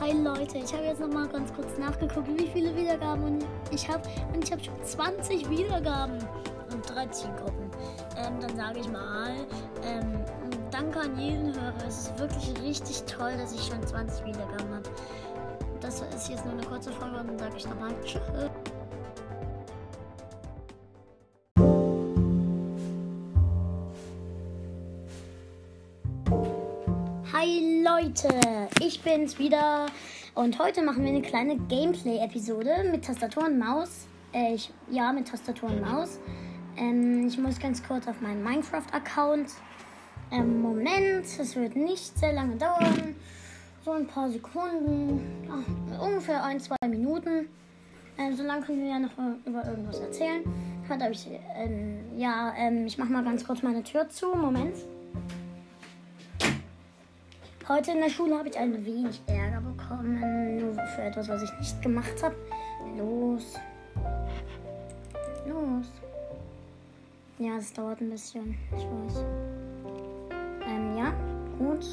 Hi Leute, ich habe jetzt noch mal ganz kurz nachgeguckt, wie viele Wiedergaben und ich habe schon 20 Wiedergaben und 13 Gruppen. Dann sage ich mal, danke an jeden Hörer. Es ist wirklich richtig toll, dass ich schon 20 Wiedergaben habe. Das ist jetzt nur eine kurze Folge und dann sage ich nochmal tschüss. Hi Leute, ich bin's wieder und heute machen wir eine kleine Gameplay-Episode mit Tastatur und Maus. Mit Tastatur und Maus. Ich muss ganz kurz auf meinen Minecraft-Account. Moment, es wird nicht sehr lange dauern. So ein paar Sekunden, ungefähr 1-2 Minuten. So lange können wir ja noch über irgendwas erzählen. Ich mache mal ganz kurz meine Tür zu. Moment. Heute in der Schule habe ich ein wenig Ärger bekommen, nur für etwas, was ich nicht gemacht habe. Los. Ja, es dauert ein bisschen, ich weiß. Gut.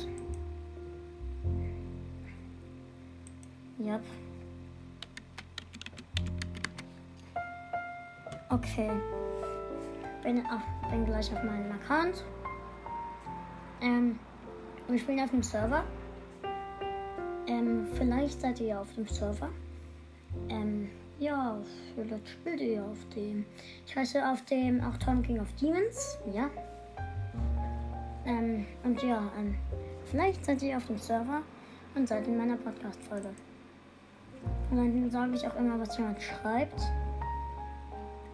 Ja. Okay. Bin gleich auf meinem Account. Wir spielen auf dem Server. Vielleicht seid ihr ja auf dem Server. Vielleicht spielt ihr ja auf dem. Ich heiße auf dem auch Tom King of Demons. Ja. Vielleicht seid ihr auf dem Server und seid in meiner Podcast-Folge. Und dann sage ich auch immer, was jemand schreibt.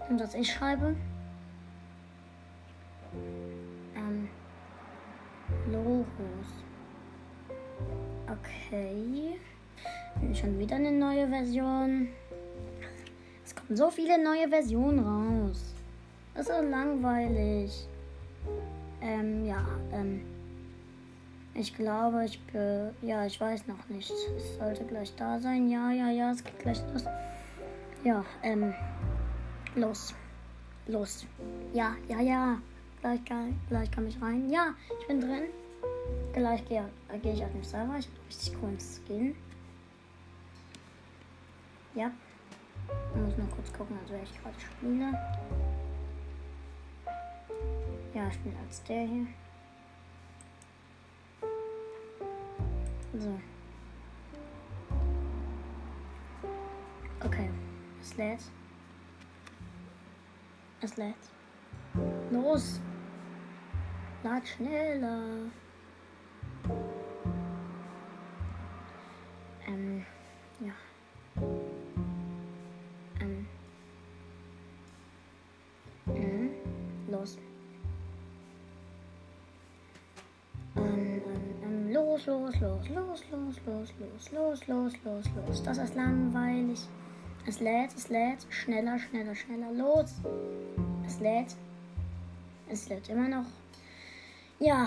Und was ich schreibe. Los. Okay. Schon wieder eine neue Version. Es kommen so viele neue Versionen raus. Das ist so langweilig. Ich glaube, ich weiß noch nicht. Es sollte gleich da sein. Ja, es geht gleich los. Los. Ja. Gleich komme ich rein. Ja, ich bin drin. Gleich gehe ich auf den Server. Ich habe richtig coolen Skin. Ja. Ich muss noch kurz gucken, als wer ich gerade spiele. Ja, ich bin als der hier. So. Okay. Es lädt. Los! Lad schneller! Los. Das ist langweilig. Es lädt. Schneller. Los. Es lädt immer noch. Ja,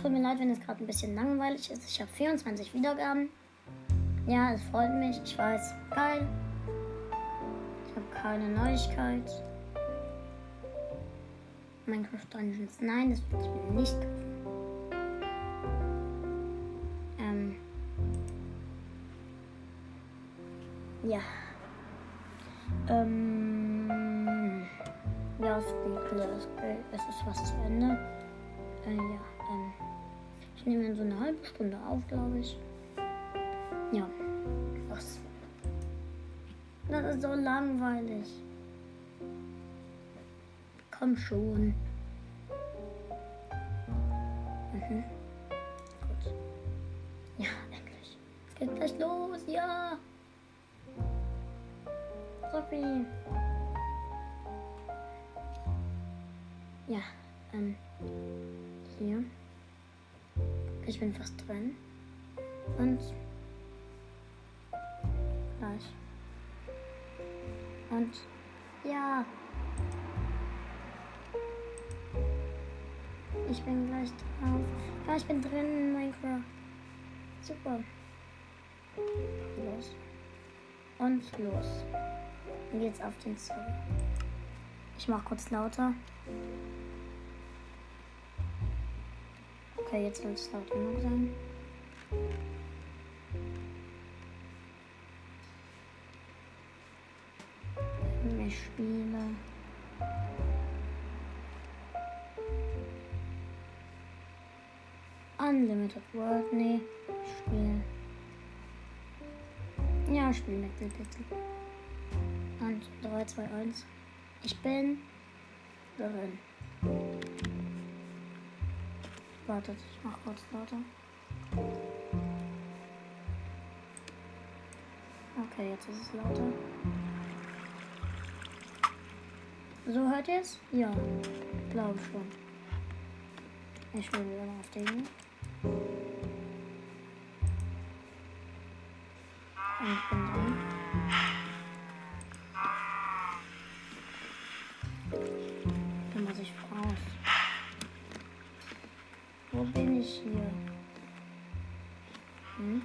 tut mir leid, wenn es gerade ein bisschen langweilig ist. Ich habe 24 Wiedergaben. Ja, es freut mich. Ich weiß. Geil. Ich habe keine Neuigkeit. Minecraft Dungeons. Nein, das will ich mir nicht kaufen. Es ist fast zu Ende. Ich nehme dann so eine halbe Stunde auf, glaube ich. Ja. Was? Das ist so langweilig. Komm schon. Gut. Ja, endlich. Es geht gleich los, ja. Sophie. Hier. Ich bin fast drin. Und gleich. Und ja. Ich bin gleich drauf. Ja, ich bin drin in Minecraft. Super. Los. Und los. Und jetzt auf den Server. Ich mach kurz lauter. Okay, jetzt soll es laut genug sein. ich spiele. Unlimited World, nee, ich spiele. Ja, ich spiele mit dem Pixel. Und 3, 2, 1. Ich bin drin. Wartet, ich mach kurz lauter. Okay, jetzt ist es lauter. So, hört ihr es? Ja, glaube schon. Ich will wieder mal auf den Weg. Und ich bin dran. Dann muss ich raus. Wo bin ich hier? Hm?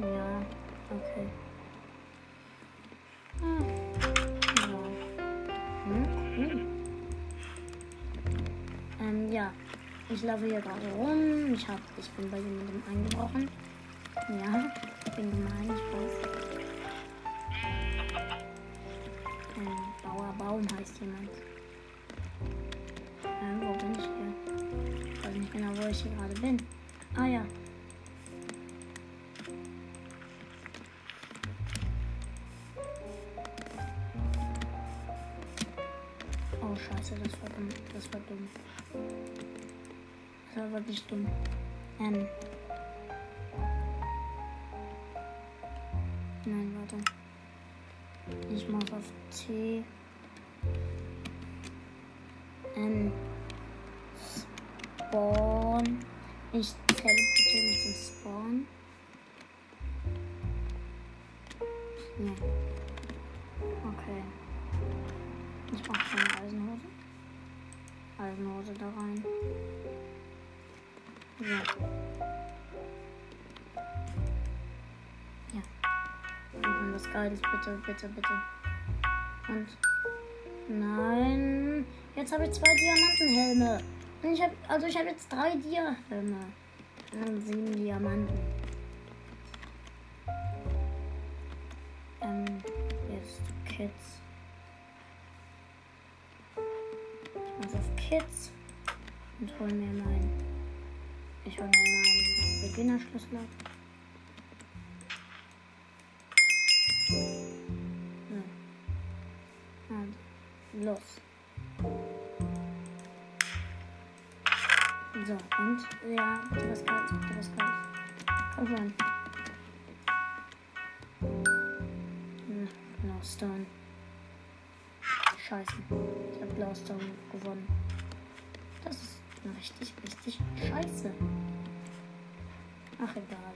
Ja, okay. Ja, ich laufe hier gerade rum. Ich bin bei jemandem eingebrochen. Ja, ich bin gemein, ich weiß. Bauerbaum heißt jemand. Wo bin ich hier? Ich weiß nicht genau, wo ich hier gerade bin. Ah ja. Oh scheiße, das war dumm. Das war wirklich dumm. Nein, warte. Ich mach auf T. Spawn. Ich teleportiere mich zum Spawn. Ja. Okay. Ich brauche keine Eisenhose. Eisenhose da rein. Ja. Ja. Und was Geiles, bitte. Und. Nein. Jetzt habe ich 2 Diamantenhelme. Und ich habe jetzt 3 Diamantenhelme. Und 7 Diamanten. Jetzt Kids. Also auf Kids und hol mir meinen. Ich hol mir meinen Beginnerschlüssel. So. Und los. So, und ja, du bist kalt. Komm schon. Blaustone. Scheiße, ich habe Blaustone gewonnen. Das ist richtig scheiße. Ach, egal.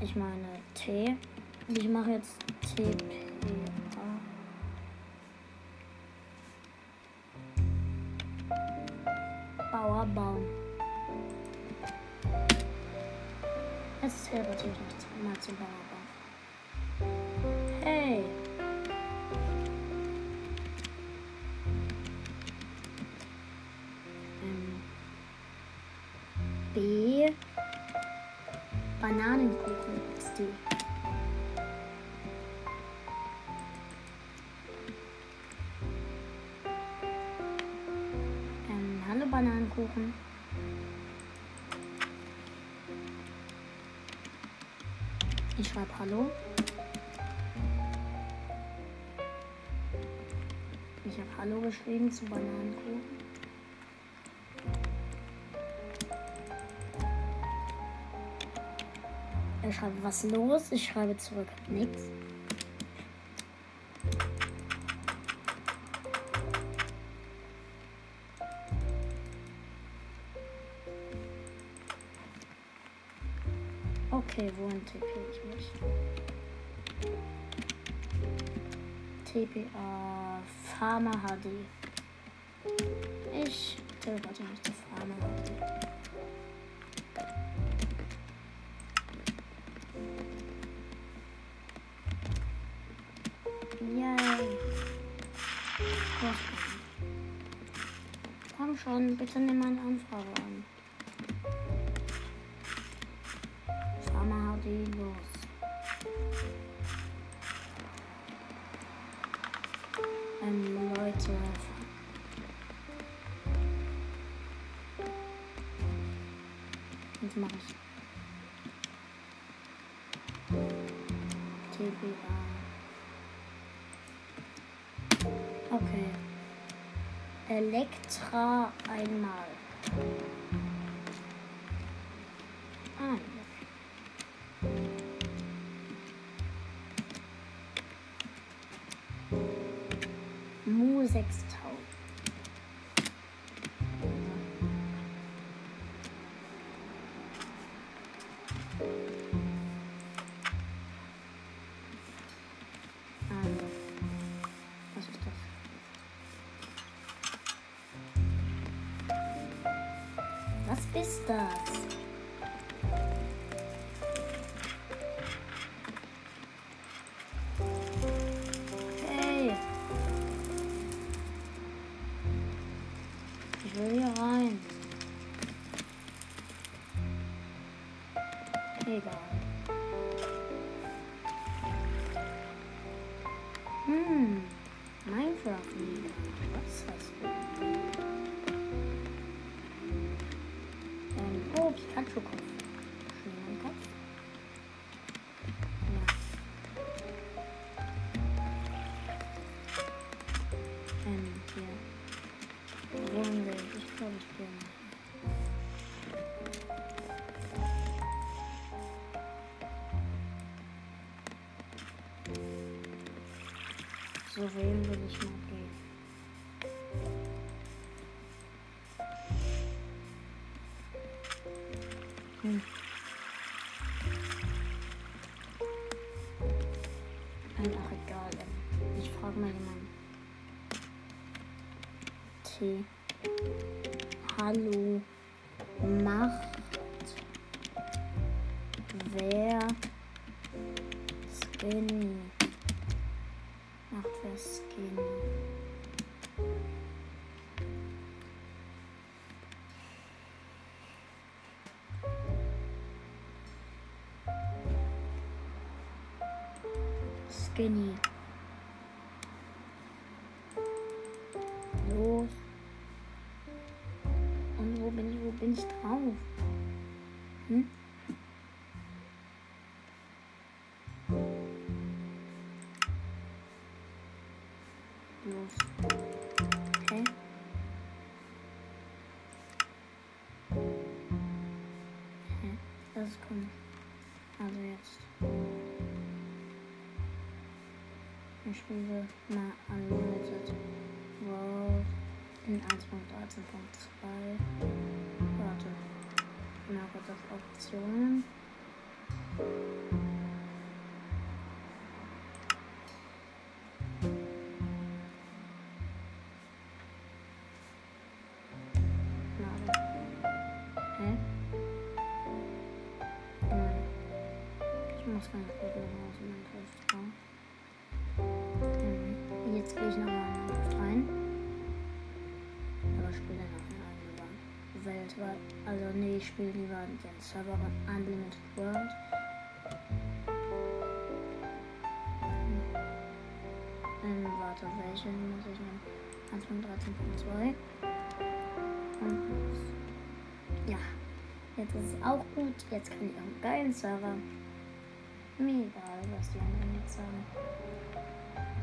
Ich meine T. Ich mache jetzt TPA. Bauerbaum. Jetzt teleportiere ich mal zum Bauerbaum. Hey! B. Bananenkuchen ist die. Hallo Bananenkuchen. Ich schreibe Hallo. Ich habe Hallo geschrieben zu Bananenkuchen. Er schreibt was los, ich schreibe zurück nichts. Okay, wohin TP ich mich? TPA Farmer Hadi. Ich teleportiere mich zu Farmer Hadi. Yay. Komm schon, bitte nimm meine Anfrage an. Hadi los. Leute. Jetzt mache ich. TBA. Okay. Elektra einmal. Ah, Mu 6000. Was ist das? Was bist das? So wählen würde ich mal gehen. Nein, auch egal. Ich frage mal jemanden. T. Hallo. Macht wer Skin? Skinny. Los. Und wo bin ich drauf? Hm? Ich spiele mal Unlimited World in 1.18.2. Warte, genau kurz auf Optionen. Ich muss ganz kurz nach Hause machen. Jetzt gehe ich nochmal in Minecraft rein. Aber ich spiele noch eine andere Welt. Also nee, ich spiele lieber den Server von Unlimited World. Warte, welche muss ich nehmen? 1.13.2. Und ja, jetzt ist es auch gut. Jetzt kann ich auch einen geilen Server. Mir egal, was die anderen jetzt sagen.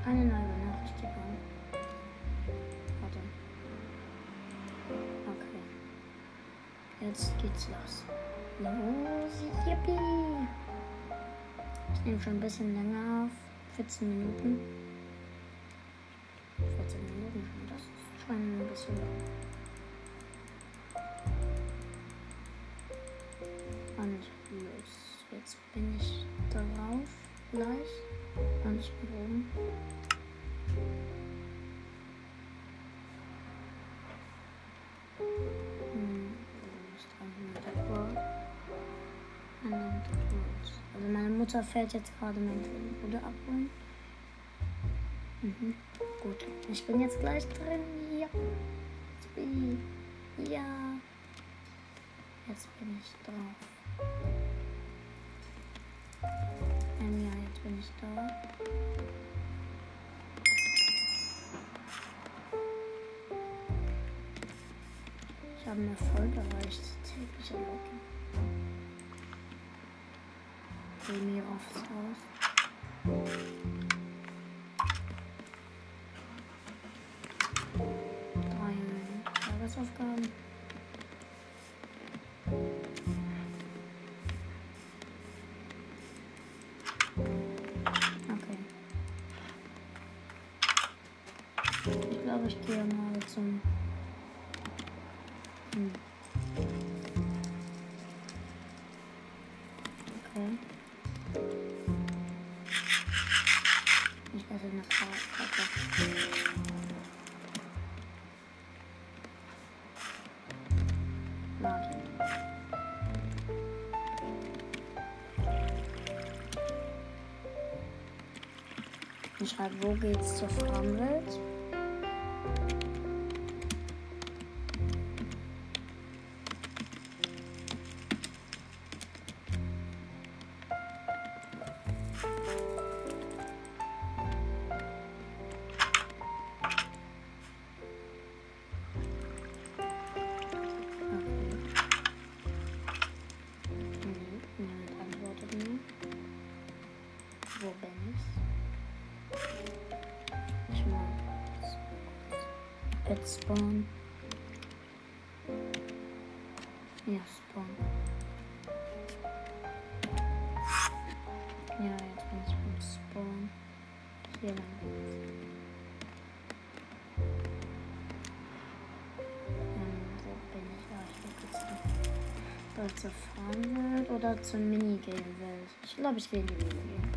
Eine neue Benachrichtigung. Warte. Okay. Jetzt geht's los. Los, yippie! Ich nehme schon ein bisschen länger auf. 14 Minuten. 14 Minuten schon. Das ist schon ein bisschen lang. Und los. Jetzt bin ich drauf. Gleich. Und ich bin oben. Also meine Mutter fährt jetzt gerade meinen kleinen Bruder abholen. Gut. Ich bin jetzt gleich drin. Ja. Ja. Jetzt bin ich drauf. Ja, jetzt bin ich da. Ich habe eine Folge erreicht. Tägliche Leute. Geh mir aufs Haus. Drei Tagesaufgaben. Ich gehe mal zum... Okay. Ich weiß nicht, was ich noch warte. Ich schreibe, wo geht's zur Farmwelt? Spawn. Ja, Spawn. Ja, jetzt bin ich beim Spawn. Hier lang. Wo bin ich? Ja, ich will jetzt zur Farmwelt oder zur Minigame-Welt? Ich glaube, ich gehe in die Minigame.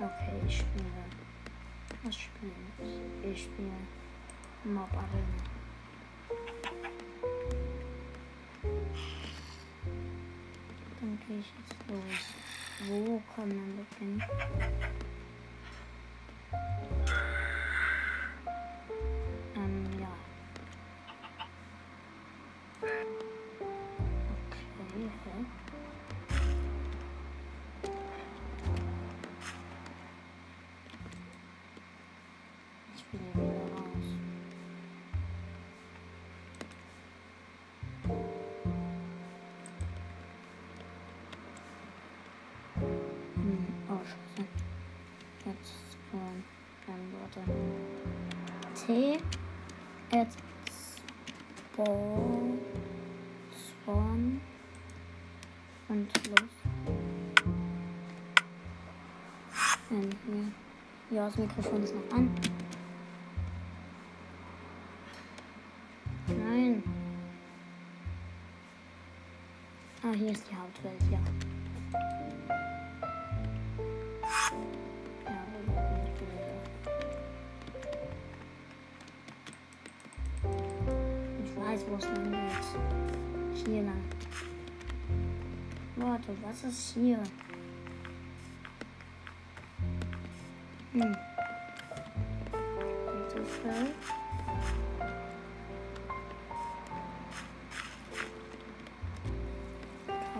Dann gehe ich jetzt los. Wo kann man das hin? Ja. Okay, okay. Ich bin hier wieder raus. Jetzt spawn und los. Ja, das Mikrofon ist noch an. Nein. Ah, hier ist die Hauptwelt, ja. Wo es lang geht. Hier lang. Warte, was ist hier? Nicht so schnell.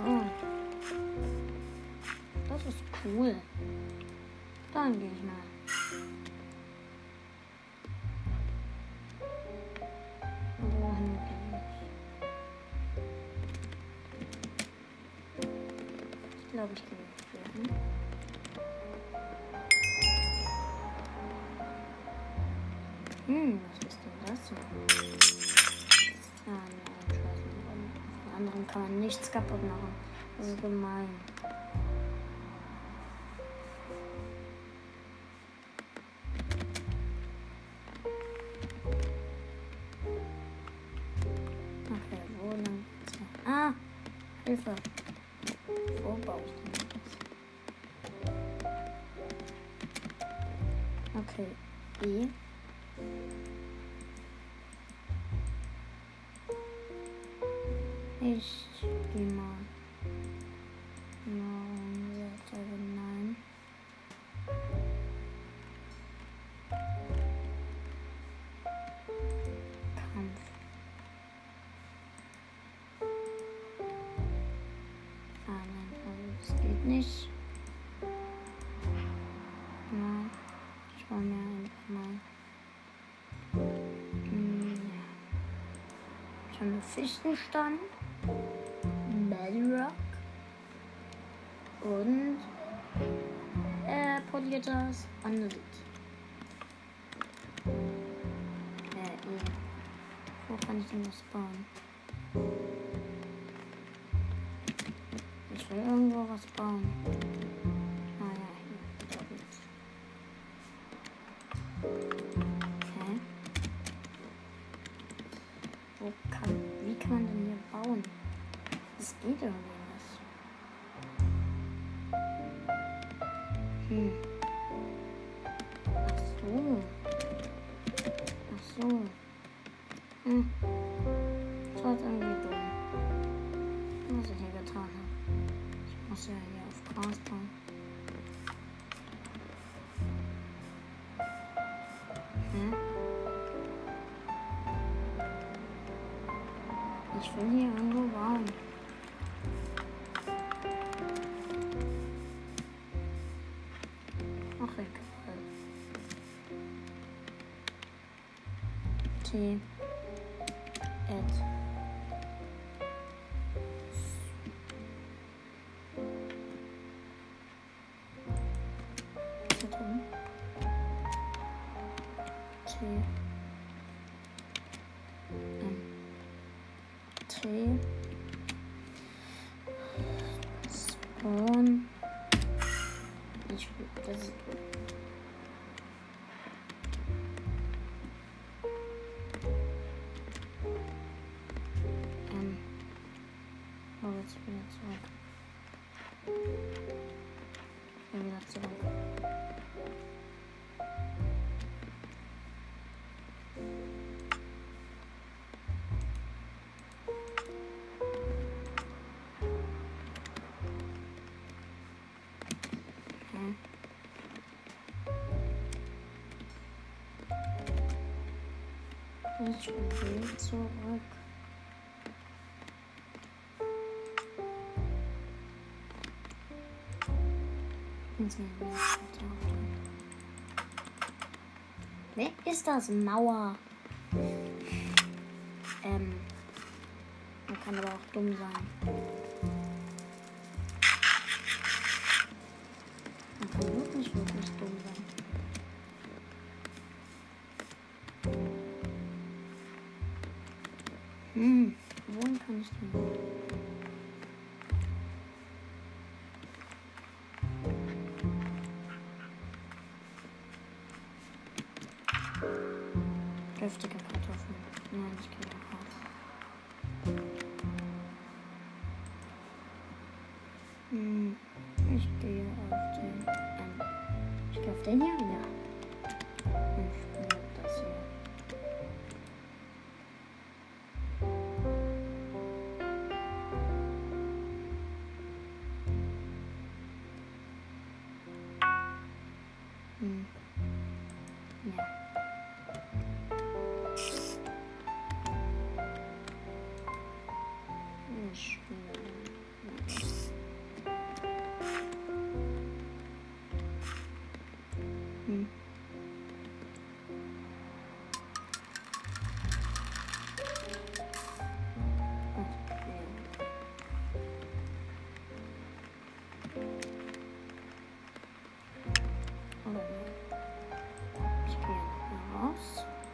Oh. Das ist cool. Dann gehe ich mal. Ich glaube, ich gehe nicht werden. Was ist denn das hier? Ah, nein, scheiße. Von anderen kann man nichts kaputt machen. Das ist gemein. Okay, wo lang geht's hin? Ah! Hilfe! Wo baue ich denn das? Okay, E. Ich gehe mal. Nein. nicht. Ja, ich war mir einfach mal. Ja. Ich habe einen Fischenstand. Bedrock. Und poliertes Angeln. Wo kann ich denn das bauen? Ich will irgendwo was bauen. Ah ja, hier. Doch nicht. Okay. Wie kann man denn hier bauen? Das geht irgendwie nicht. Ach so. Das war jetzt irgendwie dumm. Was ich hier getan habe. Ich muss ja hier auf Gras bauen. Ich will hier irgendwo bauen. Ach, egal. Okay. Ich will zurück. Wer ist das? Mauer. Man kann aber auch dumm sein. Man kann wirklich dumm sein. Wohin kann ich denn? Heftige Kartoffeln. Nein, ich gehe auf. Ich gehe auf den. Ich gehe auf den hier? Ja. Und ich gehe auf das hier.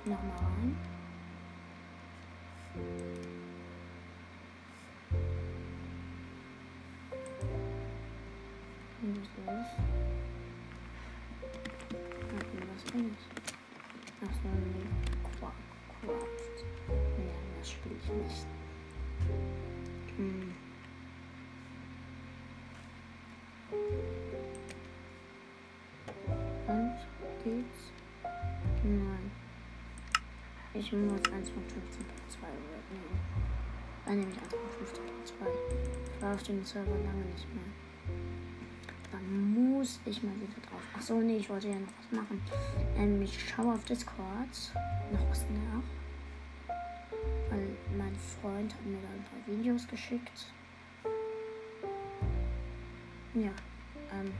Nochmal rein. Und das ist. Ach nee, das bin ich. Ach so, nee. Quark. Nee, das spiele ich nicht. Und geht's? Nein. Ich muss 1 von 15.2 übernehmen. Dann nehme ich 1 von 15.2. Ich war auf dem Server lange nicht mehr. Dann muss ich mal wieder drauf. Achso, nee, ich wollte ja noch was machen. Ich schaue auf Discord noch was nach. Weil mein Freund hat mir da ein paar Videos geschickt. Ja, und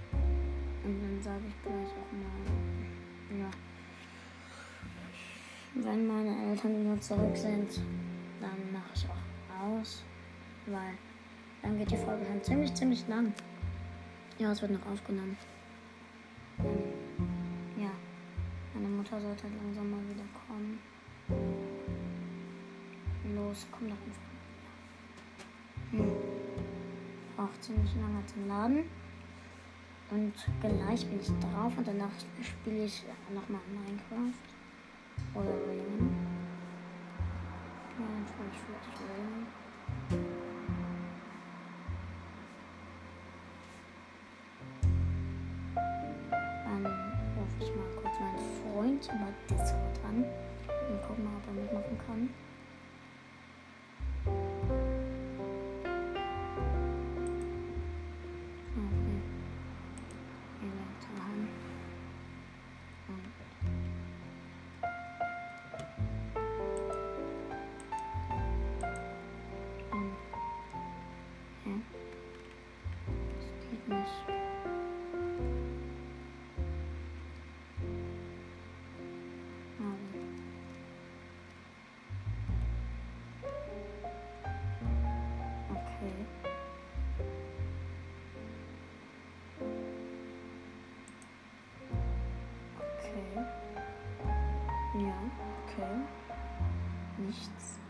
dann sage ich gleich auch mal, ja, wenn meine Eltern wieder zurück sind, dann mache ich auch aus, weil dann geht die Folge halt ziemlich lang. Ja, es wird noch aufgenommen. Ja, meine Mutter sollte halt langsam mal wieder kommen. Los, komm doch einfach. Braucht ziemlich lange zum Laden. Und gleich bin ich drauf und danach spiele ich nochmal Minecraft. Oder Rayman. Ja, dann spiele ich vielleicht Rayman. Dann rufe ich mal kurz meinen Freund über Discord an. Und gucken mal, ob er mitmachen kann. Ja, okay. Nichts.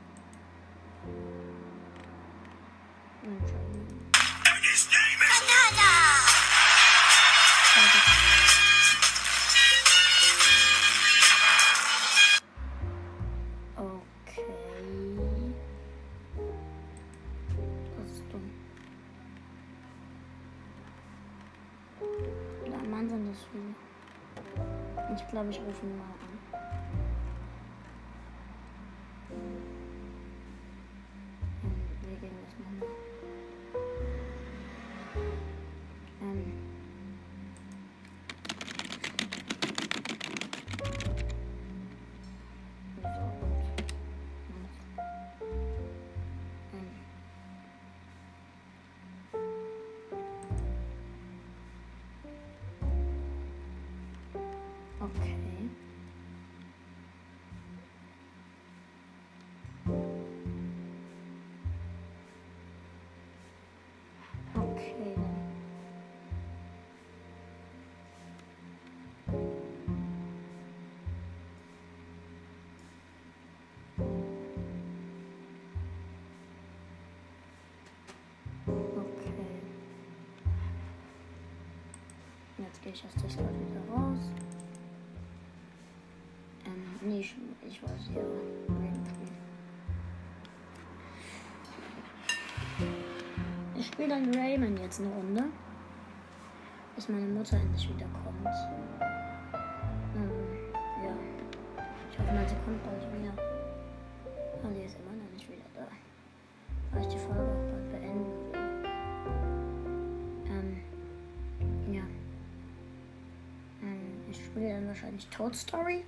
Ich glaube, ich rufe ihn mal an. Wir gehen das nochmal. Okay. Okay. Okay. Jetzt gehe ich aus Discord wieder raus. Nee, ich weiß ja. Ich spiele dann Rayman jetzt eine Runde. Bis meine Mutter endlich wiederkommt. Ja. Ich hoffe mal, sie kommt bald wieder. Aber sie ist immer noch nicht wieder da. Weil ich die Folge auch bald beenden will. Ja. Ich spiele dann wahrscheinlich Toad Story.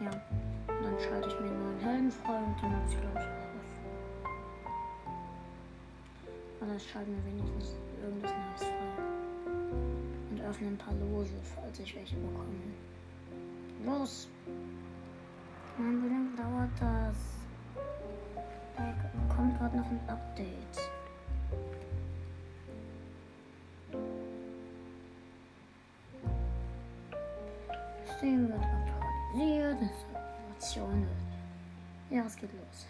Ja, und dann schalte ich mir einen neuen Heldenfreund, dann habe ich glaube ich auf. Oder schalten wir wenigstens irgendwas Neues frei. Und öffnen ein paar Lose, falls ich welche bekomme. Los! Mann, wie lange dauert das? Da kommt gerade noch ein Update. Das Ding wird aktualisiert. Ja, es geht los.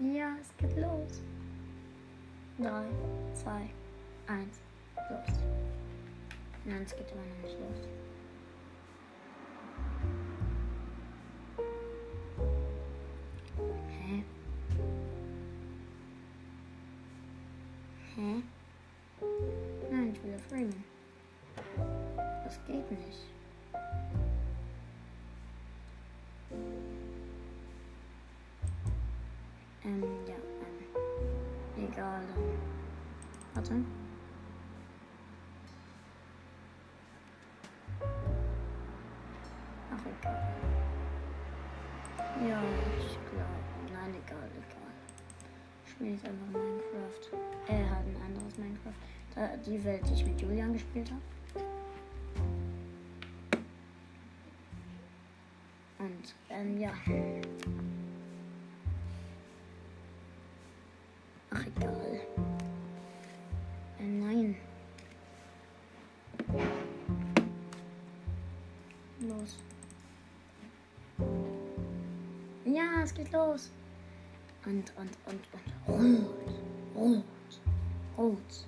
Ja, es geht los. 3, 2, 1, los. Nein, es geht immer noch nicht los. Hä? Nein, ich will auf Rayman. Das geht nicht. Ja, egal. Warte. Ach, egal. Ja, ich glaube. Nein, egal. Ich spiele jetzt einfach Minecraft. Halt ein anderes Minecraft. Da, die Welt, die ich mit Julian gespielt habe. Und, ja. Ach, egal. Nein. Los. Ja, es geht los. Und. Rot.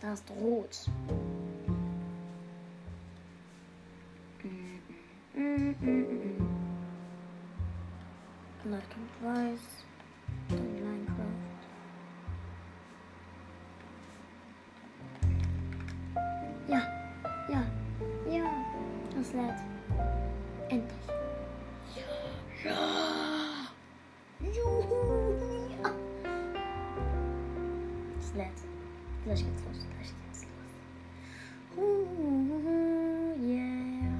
Da ist rot. Dann kommt weiß. Dann Minecraft. Ja. Das lädt. Endlich. Ja. Juhu. Gleich geht's los, Yeah.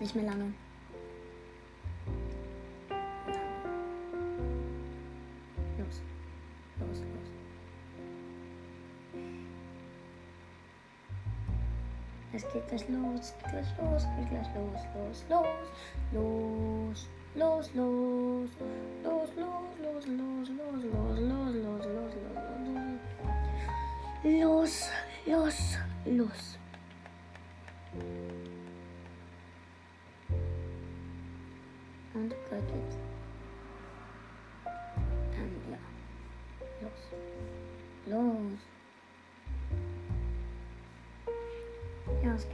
Nicht mehr lange. Los. Es geht gleich los, los. Und gleich geht's. Ja. Los. Ja, es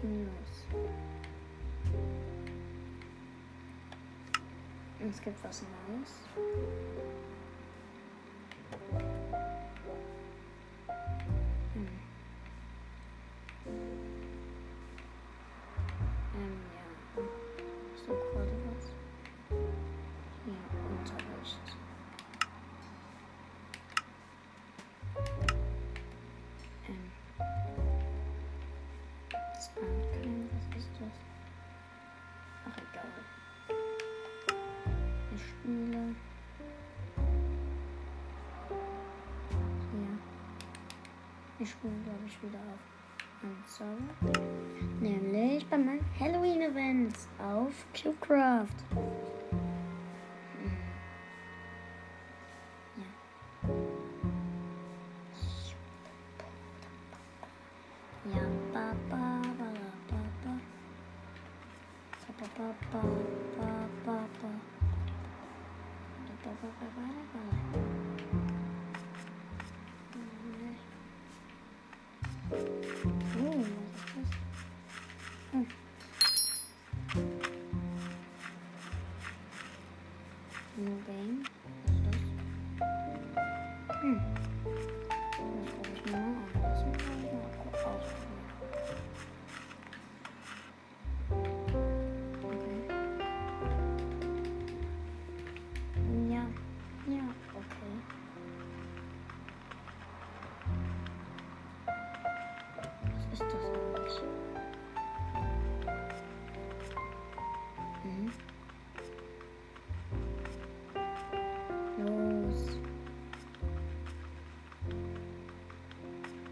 ging los. Und es gibt was Neues. Ja. Ich suche gerade was. Hier, Unterricht. Was ist das? Ach, egal. Ich spiele. Hier. Ich spiele, glaube ich, wieder auf einen Server. Nämlich bei meinem Halloween-Event auf CubeCraft.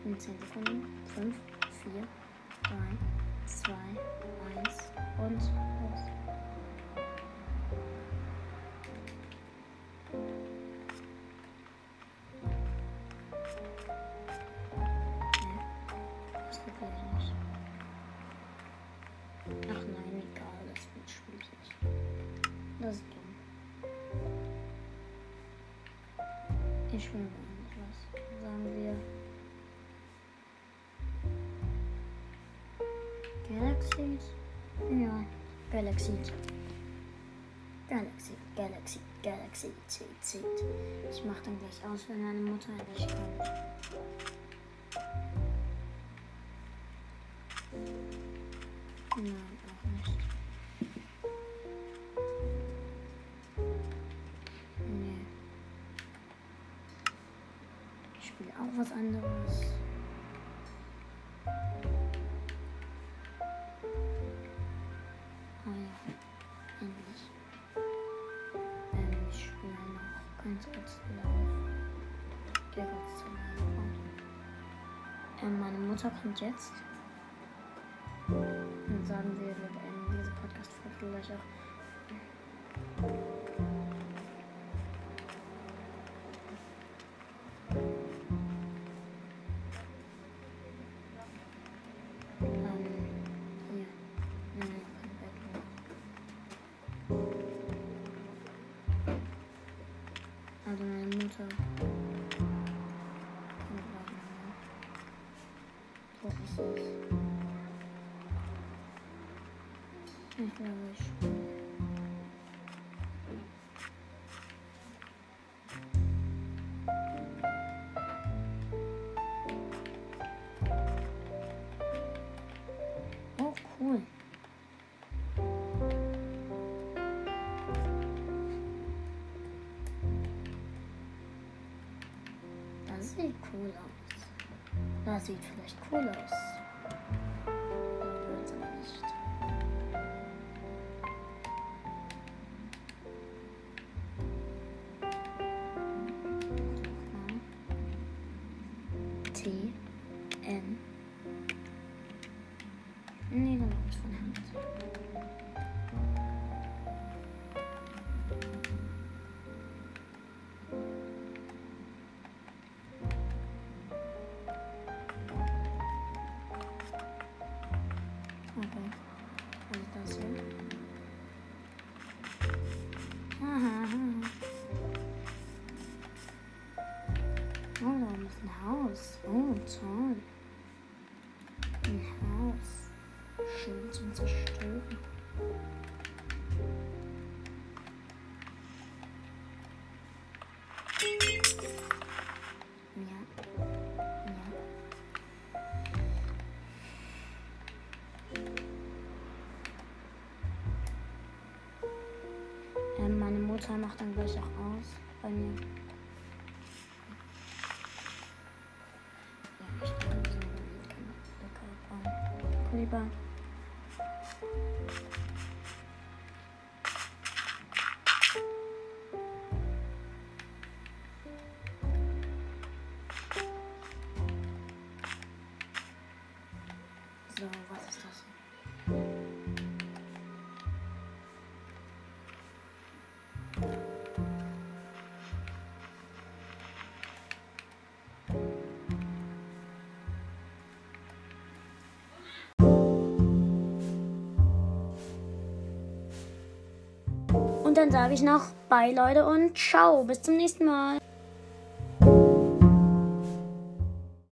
In 10 Sekunden. 5, 4, 3, 2, 1 und los. Das geht gleich nicht. Ach nein, egal, das wird schwierig. Das ist dumm. Ich schwimme nicht was. Sagen wir. Galaxy. Ich mach dann gleich aus, wenn meine Mutter endlich kommt. Nein, auch nicht. Nee. Ich spiele auch was anderes. Oh ja. Meine Mutter kommt jetzt. Und sagen wir, wir beenden diese Podcast-Folge gleich auch. Ich glaube, ich spiele. Oh, cool. Das sieht cool aus. Das sieht vielleicht cool aus. Ich weiß aber nicht. Oh, toll. Ein Haus. Schön zum Zerstören. Ja. Ja. Meine Mutter macht dann gleich auch aus bei mir. Lieber. So, was ist das? Dann sage ich noch Bye Leute und ciao, bis zum nächsten Mal.